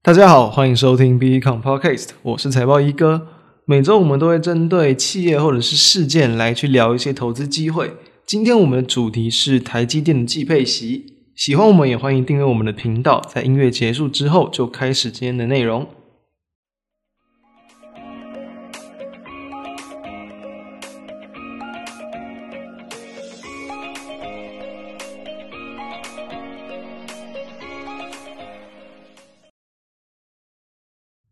大家好，欢迎收听 Beacon Podcast， 我是财报一哥。每周我们都会针对企业或者是事件来去聊一些投资机会。今天我们的主题是台积电的季配息。喜欢我们也欢迎订阅我们的频道，在音乐结束之后就开始今天的内容。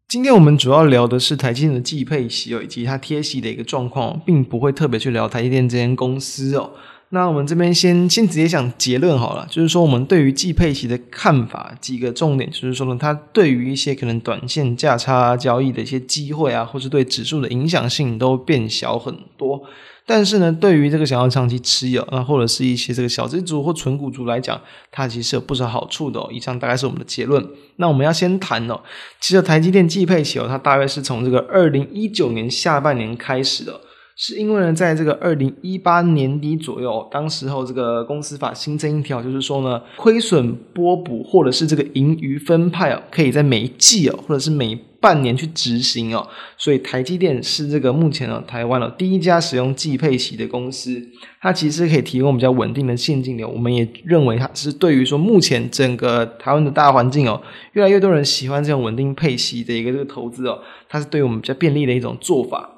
今天我们主要聊的是台积电的季配息以及它贴息的一个状况，并不会特别去聊台积电这间公司哦。那我们这边先直接讲结论好了，就是说我们对于季配息的看法几个重点，就是说呢，它对于一些可能短线价差交易的一些机会啊，或是对指数的影响性都变小很多。但是呢，对于这个想要长期持有啊，或者是一些这个小资族或纯股族来讲，它其实有不少好处的哦。以上大概是我们的结论。那我们要先谈哦，其实台积电季配息哦，它大约是从这个2019年下半年开始的。是因为呢，在这个2018年底左右，当时候这个公司法新增一条，就是说呢，亏损拨补或者是这个盈余分派哦，可以在每一季哦，或者是每半年去执行哦。所以台积电是这个目前哦台湾哦第一家使用季配息的公司，它其实可以提供比较稳定的现金流。我们也认为它是对于说目前整个台湾的大环境哦，越来越多人喜欢这种稳定配息的一个这个投资哦，它是对于我们比较便利的一种做法。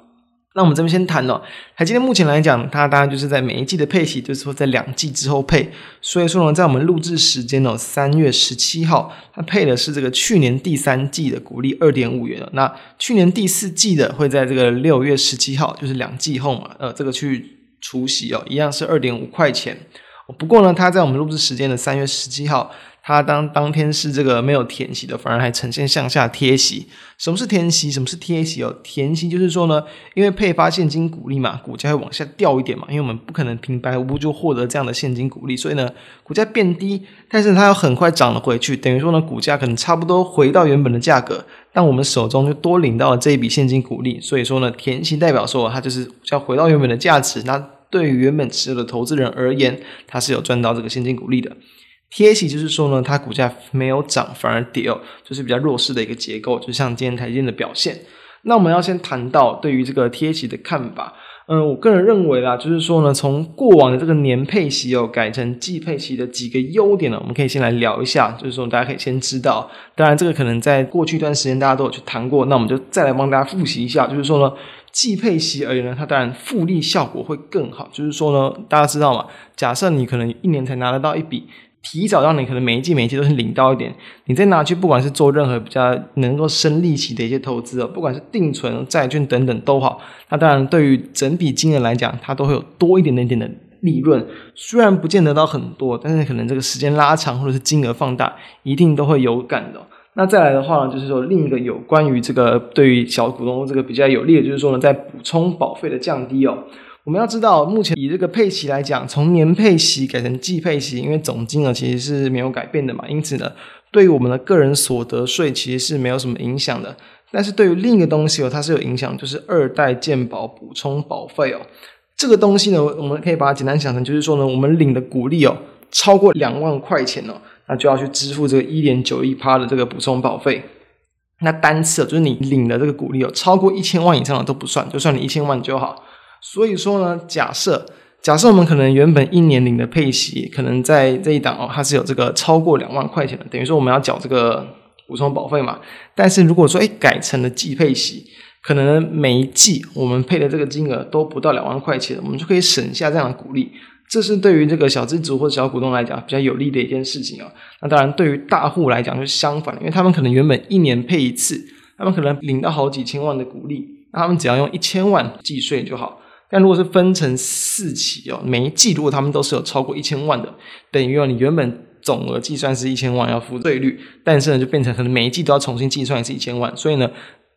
那我们这边先谈了，台积电目前来讲，它当然就是在每一季的配息，就是说在两季之后配。所以说呢，在我们录制时间哦，3月17号，它配的是这个去年第三季的股利 2.5 元。那去年第四季的会在这个6月17号，就是两季后嘛，这个去除息哦，一样是 2.5 块钱。不过呢，它在我们录制时间的3月17号，它当天是这个没有填息的，反而还呈现向下贴息。什么是填息？什么是贴息哦？填息就是说呢，因为配发现金股利嘛，股价会往下掉一点嘛，因为我们不可能平白无故就获得这样的现金股利，所以呢，股价变低，但是它又很快涨了回去，等于说呢，股价可能差不多回到原本的价格，但我们手中就多领到了这一笔现金股利，所以说呢，填息代表说它就是要回到原本的价值，那对于原本持有的投资人而言，它是有赚到这个现金股利的。贴息就是说呢，它股价没有涨反而跌哦，就是比较弱势的一个结构，就像今天台积电的表现。那我们要先谈到对于这个贴息的看法。我个人认为啦，就是说呢，从过往的这个年配息哦，改成季配息的几个优点呢，我们可以先来聊一下，就是说大家可以先知道。当然这个可能在过去一段时间大家都有去谈过，那我们就再来帮大家复习一下，就是说呢，季配息而言呢，它当然复利效果会更好。就是说呢，大家知道嘛，假设你可能一年才拿得到一笔，提早让你可能每一季都是领到一点，你再拿去不管是做任何比较能够生利息的一些投资，不管是定存、债券等等都好，那当然对于整笔金额来讲，它都会有多一点的利润，虽然不见得到很多，但是可能这个时间拉长或者是金额放大，一定都会有感的。那再来的话呢，就是说另一个有关于这个对于小股东这个比较有利的，就是说呢，在补充保费的降低哦。我们要知道，目前以这个配息来讲，从年配息改成季配息，因为总金额其实是没有改变的嘛，因此呢，对于我们的个人所得税其实是没有什么影响的。但是对于另一个东西哦，它是有影响，就是二代健保补充保费哦。这个东西呢，我们可以把它简单想成，就是说呢，我们领的股利哦，超过2万块钱哦，那就要去支付这个 1.91% 的这个补充保费。那单次哦，就是你领的这个股利哦，超过1000万以上的都不算，就算你1000万就好。所以说呢，假设我们可能原本一年领的配息，可能在这一档哦，它是有这个超过2万块钱的，等于说我们要缴这个补充保费嘛。但是如果说改成了季配息，可能每一季我们配的这个金额都不到2万块钱，我们就可以省下这样的股利。这是对于这个小资族或者小股东来讲比较有利的一件事情哦。那当然对于大户来讲就是相反，因为他们可能原本一年配一次，他们可能领到好几千万的股利，那他们只要用1000万计税就好。但如果是分成4期哦，每一季如果他们都是有超过1000万的，等于你原本总额计算是1000万要付税率，但是呢就变成可能每一季都要重新计算是1000万，所以呢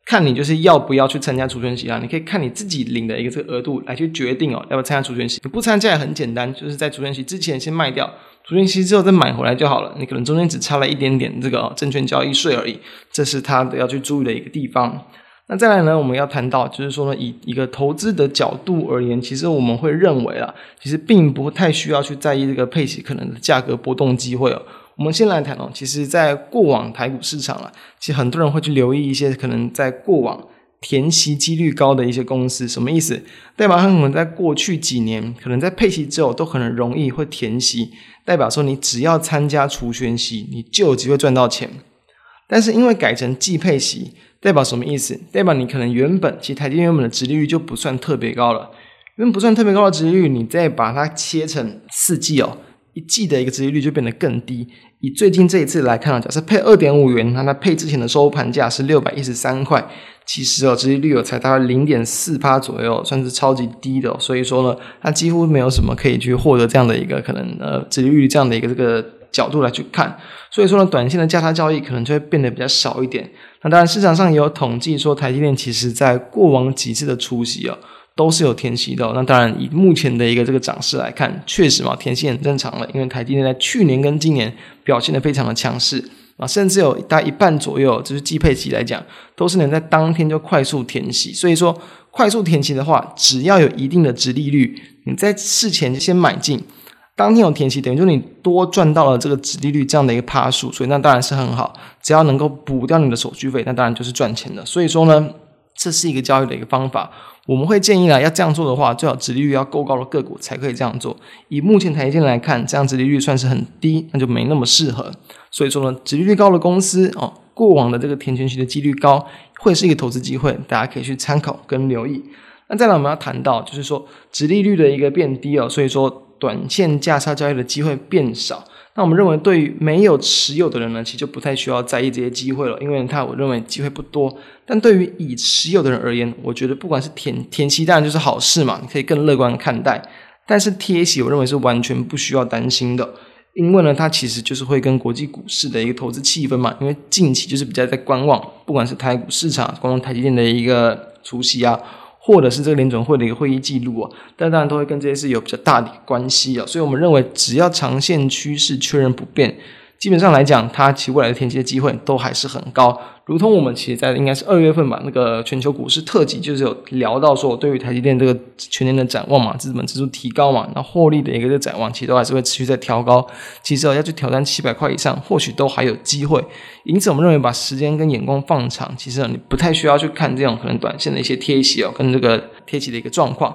看你就是要不要去参加除权息啊，你可以看你自己领的一个这个额度来去决定哦，要不要参加除权息。你不参加也很简单，就是在除权息之前先卖掉，除权息之后再买回来就好了，你可能中间只差了一点这个证券交易税而已，这是他要去注意的一个地方。那再来呢，我们要谈到就是说呢，以一个投资的角度而言，其实我们会认为啊，其实并不太需要去在意这个配息可能的价格波动机会哦。我们先来谈哦，其实在过往台股市场啊，其实很多人会去留意一些可能在过往填息几率高的一些公司。什么意思？代表他们在过去几年可能在配息之后都很容易会填息，代表说你只要参加除权息你就有机会赚到钱。但是因为改成季配息，代表什么意思？代表你可能原本其实台积电原本的殖利率就不算特别高了，原本不算特别高的殖利率你再把它切成四季哦，一季的一个殖利率就变得更低。以最近这一次来看，假设配 2.5 元，那它配之前的收盘价是613块，其实殖利率有才大概 0.4% 左右，算是超级低的。所以说呢，它几乎没有什么可以去获得这样的一个可能殖利率这样的一个这个角度来去看。所以说呢，短线的价差交易可能就会变得比较少一点。那当然市场上也有统计说，台积电其实在过往几次的除息哦都是有填息的哦。那当然以目前的一个这个涨势来看，确实嘛，填息很正常了，因为台积电在去年跟今年表现得非常的强势啊，甚至有大概一半左右，就是季配息来讲，都是能在当天就快速填息。所以说快速填息的话，只要有一定的殖利率，你在事前先买进，当天有填息，等于说你多赚到了这个殖利率这样的一个趴数，所以那当然是很好，只要能够补掉你的手续费，那当然就是赚钱的。所以说呢，这是一个交易的一个方法。我们会建议啦，要这样做的话，最好殖利率要够高的个股才可以这样做。以目前台积电来看，这样殖利率算是很低，那就没那么适合。所以说呢，殖利率高的公司哦，过往的这个填权息的几率高，会是一个投资机会，大家可以去参考跟留意。那再来我们要谈到，就是说殖利率的一个变低哦，所以说短线价差交易的机会变少。那我们认为对于没有持有的人呢，其实就不太需要在意这些机会了，因为我认为机会不多。但对于已持有的人而言，我觉得不管是填息当然就是好事嘛，你可以更乐观看待。但是贴息我认为是完全不需要担心的，因为呢它其实就是会跟国际股市的一个投资气氛嘛，因为近期就是比较在观望，不管是台股市场观望台积电的一个除息啊，或者是这个联准会的一个会议记录啊，但当然都会跟这些事有比较大的关系啊。所以我们认为只要长线趋势确认不变，基本上来讲它其未来的填息的机会都还是很高。如同我们其实在应该是2月份吧，那个全球股市特辑就是有聊到说，对于台积电这个全年的展望嘛，资本支出提高嘛，那获利的一个展望其实都还是会持续在调高，其实要去挑战700块以上或许都还有机会。因此我们认为把时间跟眼光放长，其实你不太需要去看这种可能短线的一些贴息哦，跟这个贴息的一个状况。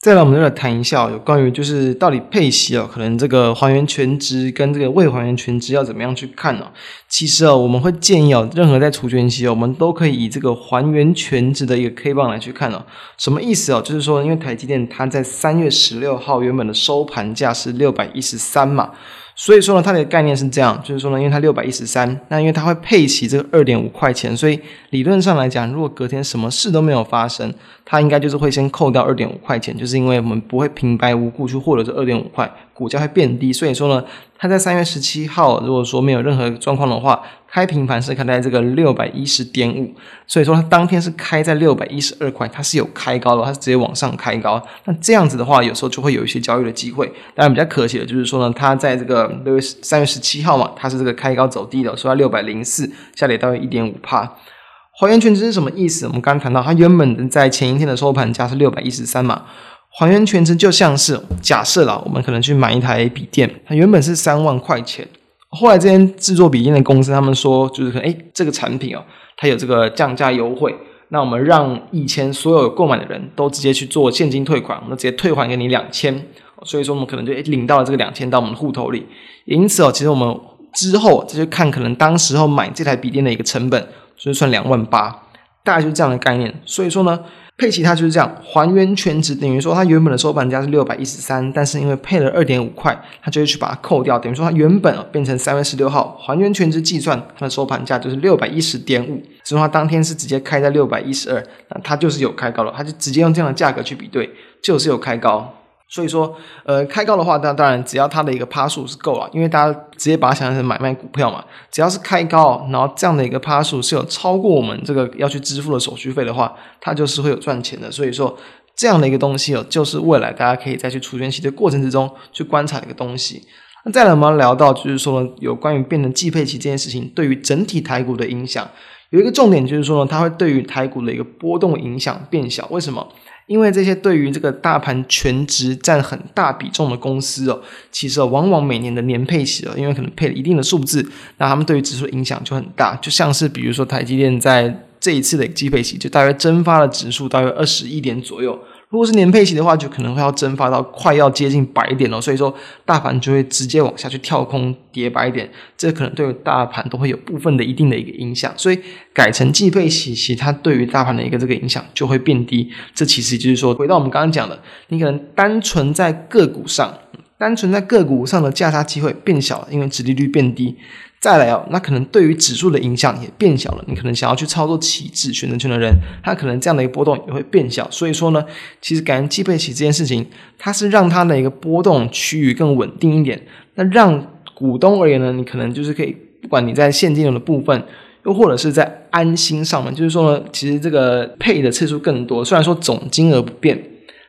再来我们就来谈一下有关于就是到底配息可能这个还原权值跟这个未还原权值要怎么样去看哦。其实我们会建议任何在除权息我们都可以以这个还原权值的一个 K 棒来去看哦。什么意思哦？就是说因为台积电它在3月16号原本的收盘价是613嘛，所以说呢它的概念是这样，就是说呢因为它613，那因为它会配息这个 2.5 块钱，所以理论上来讲，如果隔天什么事都没有发生，它应该就是会先扣掉 2.5 块钱，就是因为我们不会平白无故去获得这 2.5 块，股价会变低。所以说呢它在3月17号如果说没有任何状况的话，开平盘是开在这个 610.5， 所以说它当天是开在612块，它是有开高的，它是直接往上开高。那这样子的话，有时候就会有一些交易的机会。当然比较可惜的就是说呢，它在这个3月17号嘛，它是这个开高走低的，所以它604下跌大约 1.5%。还原权值是什么意思？我们刚才谈到它原本在前一天的收盘价是613嘛，还原权值就像是假设啦，我们可能去买一台笔电，它原本是3万块钱，后来这间制作笔电的公司他们说就是可能这个产品它有这个降价优惠，那我们让以前所有购买的人都直接去做现金退款，我们直接退还给你2000，所以说我们可能就领到了这个2000到我们的户头里。因此其实我们之后再去看可能当时候买这台笔电的一个成本，就是算2万8，大概就是这样的概念。所以说呢配息它就是这样，还原权值等于说它原本的收盘价是613，但是因为配了 2.5 块，它就会去把它扣掉，等于说它原本变成3月16号还原权值计算它的收盘价就是 610.5， 所以它当天是直接开在612，那它就是有开高了，它就直接用这样的价格去比对，就是有开高。所以说开高的话，当然只要它的一个趴数是够了，因为大家直接把它想成买卖股票嘛，只要是开高，然后这样的一个趴数是有超过我们这个要去支付的手续费的话，它就是会有赚钱的。所以说这样的一个东西就是未来大家可以在去除权息的过程之中去观察的一个东西。那再来我们要聊到就是说有关于变成季配息这件事情对于整体台股的影响，有一个重点就是说它会对于台股的一个波动影响变小。为什么？因为这些对于这个大盘全值占很大比重的公司哦，其实往往每年的年配息因为可能配了一定的数字，那他们对于指数影响就很大，就像是比如说台积电在这一次的季配息就大约蒸发了指数大约21点左右，如果是年配息的话就可能会要蒸发到快要接近100点哦，所以说大盘就会直接往下去跳空跌100点，这可能对大盘都会有部分的一定的一个影响，所以改成季配息其实它对于大盘的一个这个影响就会变低。这其实就是说回到我们刚刚讲的，你可能单纯在个股上的价差机会变小了，因为殖利率变低。再来那可能对于指数的影响也变小了，你可能想要去操作期指选择权的人，他可能这样的一个波动也会变小。所以说呢，其实改成季配息这件事情，它是让它的一个波动趋于更稳定一点，那让股东而言呢，你可能就是可以不管你在现金流的部分又或者是在安心上面，就是说呢，其实这个配的次数更多，虽然说总金额不变，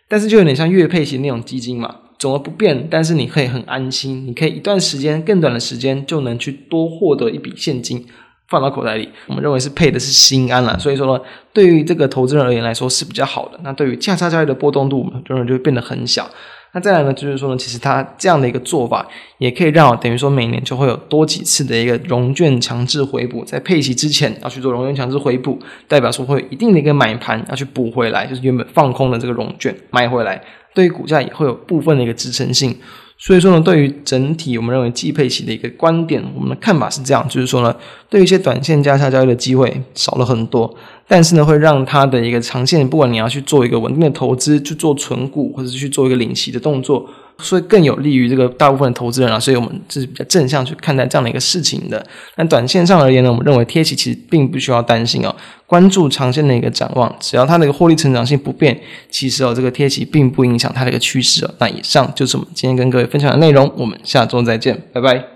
但是就有点像月配息那种基金嘛，总而不变，但是你可以很安心，你可以一段时间更短的时间就能去多获得一笔现金放到口袋里，我们认为是配的是心安啦。所以说呢，对于这个投资人而言来说是比较好的，那对于价差交易的波动度就会变得很小。那再来呢，就是说呢，其实它这样的一个做法也可以让等于说每年就会有多几次的一个融券强制回补，在配息之前要去做融券强制回补，代表说会有一定的一个买盘要去补回来，就是原本放空的这个融券买回来，对于股价也会有部分的一个支撑性。所以说呢，对于整体我们认为季配息的一个观点，我们的看法是这样，就是说呢，对于一些短线价差交易的机会少了很多，但是呢，会让它的一个长线，不管你要去做一个稳定的投资，去做存股，或者是去做一个领息的动作，所以更有利于这个大部分的投资人啊，所以我们是比较正向去看待这样的一个事情的。那短线上而言呢，我们认为贴息其实并不需要担心哦，关注长线的一个展望，只要它的一个获利成长性不变，其实这个贴息并不影响它的一个趋势哦。那以上就是我们今天跟各位分享的内容，我们下周再见，拜拜。